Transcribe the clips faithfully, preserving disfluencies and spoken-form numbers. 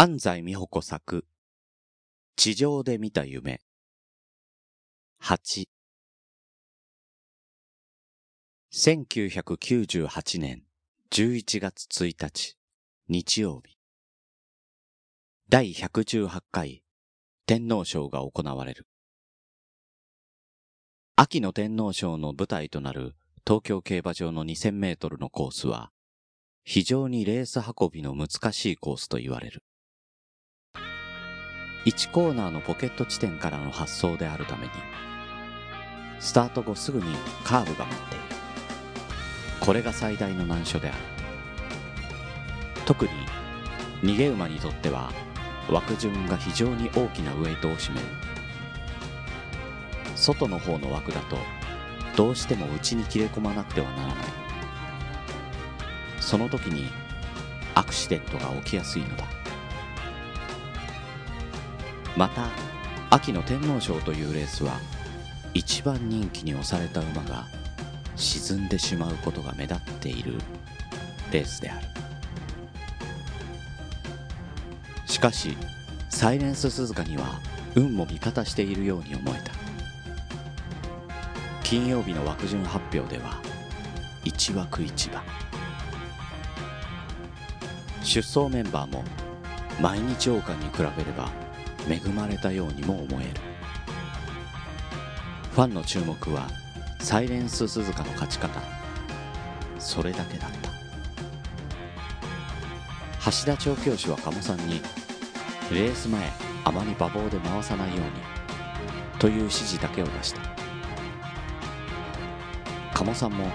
安西美穂子作、地上で見た夢。はち。せんきゅうひゃくきゅうじゅうはちねんじゅういちがつついたち、日曜日。だいひゃくじゅうはちかい、天皇賞が行われる。秋の天皇賞の舞台となる東京競馬場のにせんメートルのコースは、非常にレース運びの難しいコースと言われる。いちコーナーのポケット地点からの発想であるために、スタート後すぐにカーブが待っている。これが最大の難所である。特に逃げ馬にとっては枠順が非常に大きなウエイトを占める。外の方の枠だとどうしても内に切れ込まなくてはならない。その時にアクシデントが起きやすいのだ。また、秋の天皇賞というレースは、一番人気に押された馬が沈んでしまうことが目立っているレースである。しかし、サイレンス鈴鹿には運も味方しているように思えた。金曜日の枠順発表では、いちわくいちばん。出走メンバーも毎日王冠に比べれば恵まれたようにも思える。ファンの注目はサイレンス鈴鹿の勝ち方、それだけだった。橋田調教師は鴨さんに、レース前あまり馬房で回さないようにという指示だけを出した。鴨さんも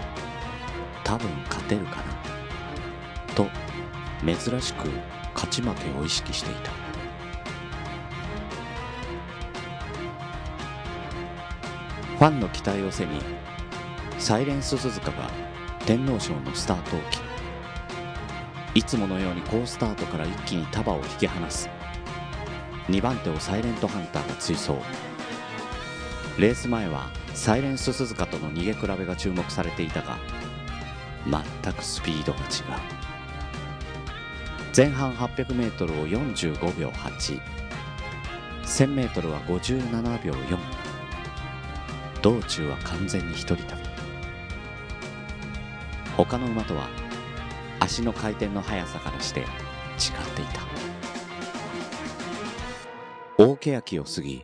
多分勝てるかなと珍しく勝ち負けを意識していた。ファンの期待を背に、サイレンス鈴鹿が天皇賞のスタートを切る。いつものように好スタートから一気に束を引き離す。にばんてをサイレントハンターが追走。レース前はサイレンス鈴鹿との逃げ比べが注目されていたが、全くスピードが違う。前半 はっぴゃくメートル をよんじゅうごびょうはち、せんメートル はごじゅうななびょうよん、道中は完全に一人旅。他の馬とは足の回転の速さからして違っていた。大欅を過ぎ、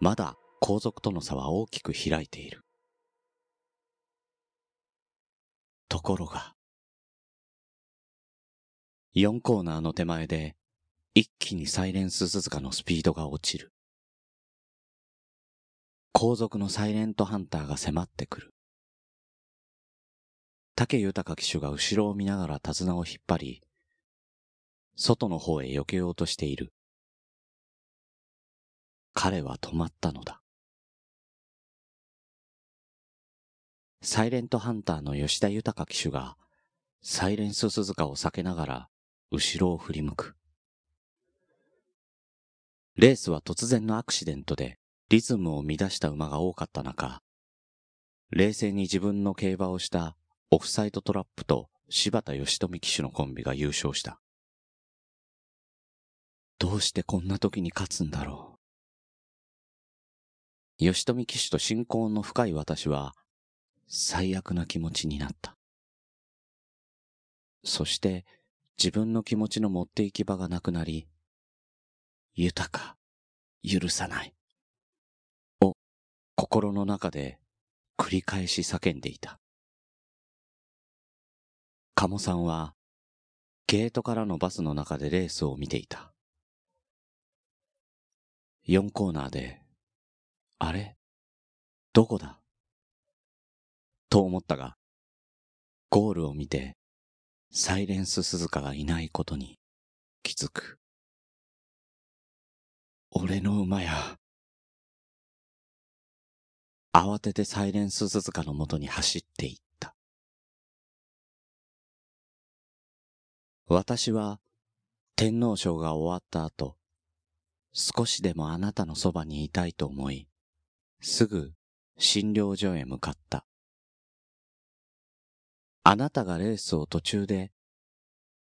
まだ後続との差は大きく開いている。ところが、よんコーナーの手前で一気にサイレンス鈴鹿のスピードが落ちる。後続のサイレントハンターが迫ってくる。武豊騎手が後ろを見ながら手綱を引っ張り、外の方へ避けようとしている。彼は止まったのだ。サイレントハンターの吉田豊騎手がサイレンス鈴鹿を避けながら後ろを振り向く。レースは突然のアクシデントでリズムを乱した馬が多かった中、冷静に自分の競馬をしたオフサイドトラップと柴田義富騎手のコンビが優勝した。どうしてこんな時に勝つんだろう。義富騎手と親交の深い私は最悪な気持ちになった。そして自分の気持ちの持って行き場がなくなり、豊か、許さない。心の中で繰り返し叫んでいた。鴨さんはゲートからのバスの中でレースを見ていた。よんコーナーで、あれ？どこだ？と思ったが、ゴールを見てサイレンス鈴鹿がいないことに気づく。俺の馬や。慌ててサイレンス鈴鹿の元に走っていった。私は天皇賞が終わった後、少しでもあなたのそばにいたいと思い、すぐ診療所へ向かった。あなたがレースを途中で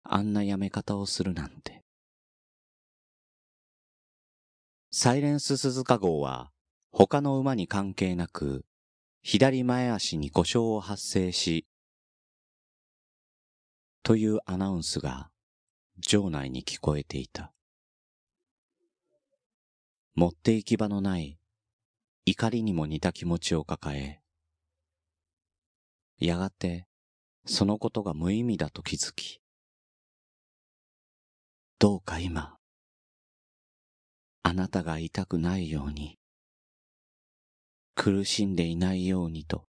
あんなやめ方をするなんて。サイレンス鈴鹿号は他の馬に関係なく左前足に故障を発生し、というアナウンスが場内に聞こえていた。持って行き場のない怒りにも似た気持ちを抱え、やがてそのことが無意味だと気づき、どうか今、あなたが痛くないように、苦しんでいないようにと、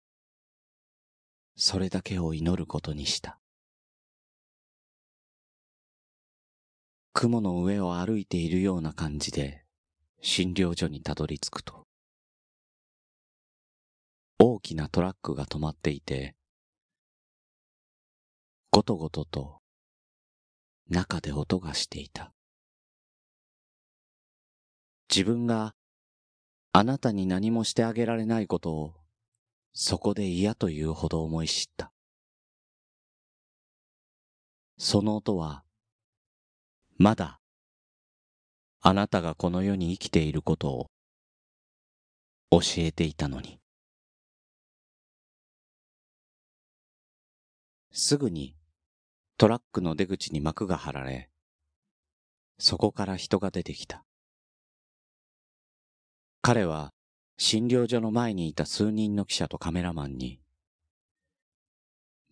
それだけを祈ることにした。雲の上を歩いているような感じで、診療所にたどり着くと、大きなトラックが止まっていて、ごとごとと中で音がしていた。自分があなたに何もしてあげられないことをそこで嫌というほど思い知った。その音はまだあなたがこの世に生きていることを教えていたのに。すぐにトラックの出口に幕が張られ、そこから人が出てきた。彼は診療所の前にいた数人の記者とカメラマンに、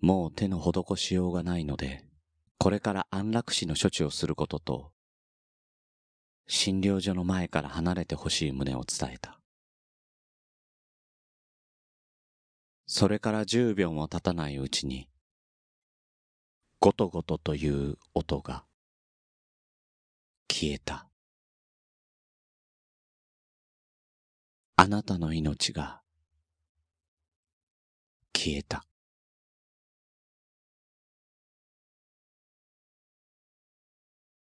もう手の施しようがないので、これから安楽死の処置をすることと、診療所の前から離れてほしい旨を伝えた。それから十秒も経たないうちに、ゴトゴトという音が消えた。あなたの命が消えた。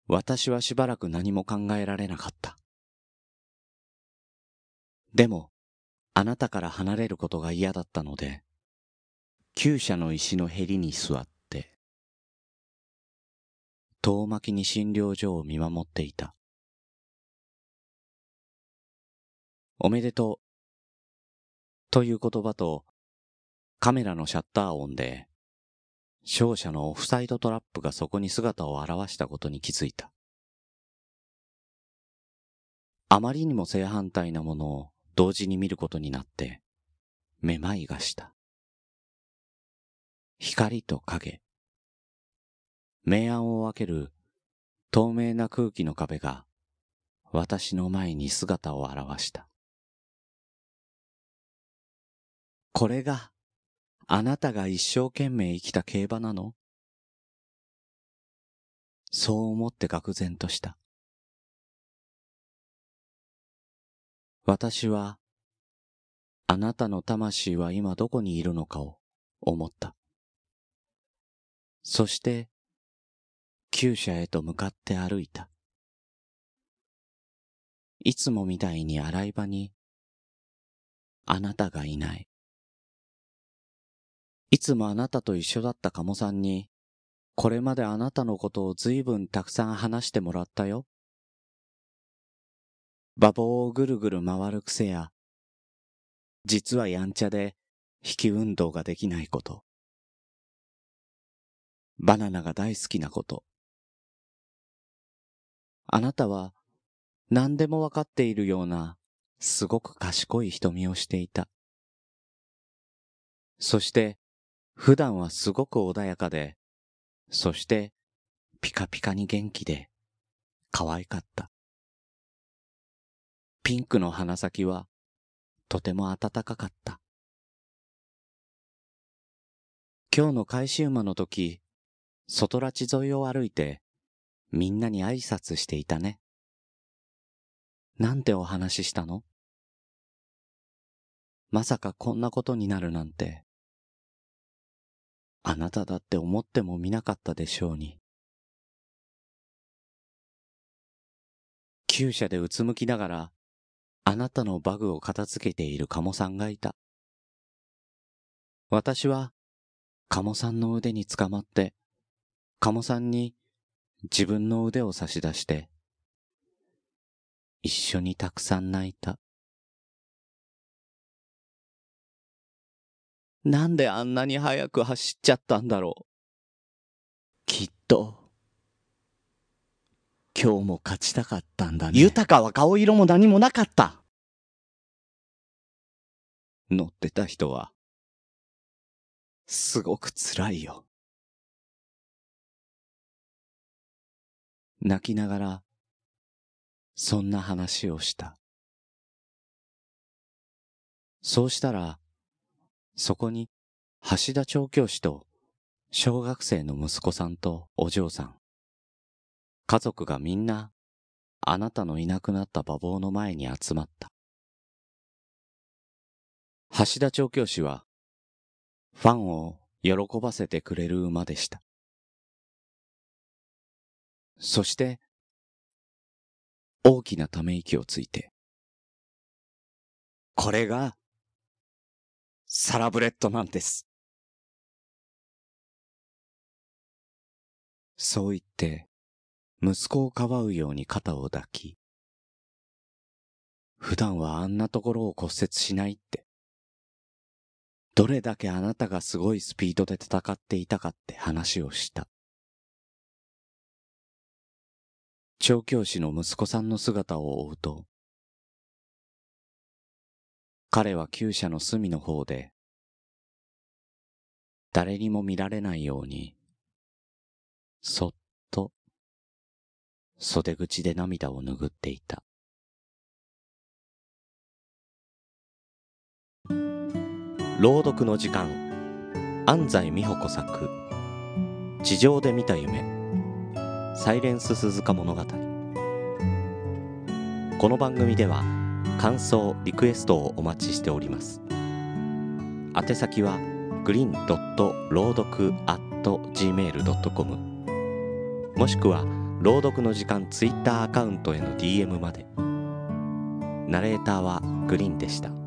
私はしばらく何も考えられなかった。でも、あなたから離れることが嫌だったので、厩舎の石のへりに座って、遠巻きに診療所を見守っていた。おめでとうという言葉と、カメラのシャッター音で勝者のオフサイドトラップがそこに姿を現したことに気づいた。あまりにも正反対なものを同時に見ることになってめまいがした。光と影、明暗を分ける透明な空気の壁が私の前に姿を現した。これがあなたが一生懸命生きた競馬なの？そう思って愕然とした。私はあなたの魂は今どこにいるのかを思った。そして厩舎へと向かって歩いた。いつもみたいに洗い場に、あなたがいない。いつもあなたと一緒だった鴨さんに、これまであなたのことをずいぶんたくさん話してもらったよ。馬房をぐるぐる回る癖や、実はやんちゃで引き運動ができないこと。バナナが大好きなこと。あなたは何でもわかっているようなすごく賢い瞳をしていた。そして普段はすごく穏やかで、そしてピカピカに元気で可愛かった。ピンクの鼻先はとても暖かかった。今日の返し馬の時、外らち沿いを歩いてみんなに挨拶していたね。なんてお話ししたの？まさかこんなことになるなんて、あなただって思ってもみなかったでしょうに。厩舎でうつむきながら、あなたのバグを片付けているカモさんがいた。私は、カモさんの腕につかまって、カモさんに自分の腕を差し出して、一緒にたくさん泣いた。なんであんなに早く走っちゃったんだろう。きっと、今日も勝ちたかったんだね。豊かは顔色も何もなかった。乗ってた人は、すごく辛いよ。泣きながら、そんな話をした。そうしたら、そこに橋田調教師と小学生の息子さんとお嬢さん、家族がみんなあなたのいなくなった馬房の前に集まった。橋田調教師はファンを喜ばせてくれる馬でした。そして大きなため息をついて、これがサラブレッドなんです。そう言って、息子をかばうように肩を抱き、普段はあんなところを骨折しないって、どれだけあなたがすごいスピードで戦っていたかって話をした。調教師の息子さんの姿を追うと、彼は厩舎の隅の方で、誰にも見られないように、そっと、袖口で涙を拭っていた。朗読の時間、安西美穂子作、地上で見た夢、サイレンス鈴鹿物語。この番組では、感想・リクエストをお待ちしております。宛先はグリーンドット朗読 アット ジーメール ドット コム もしくは朗読の時間ツイッターアカウントへの ディーエム まで。ナレーターはグリーンでした。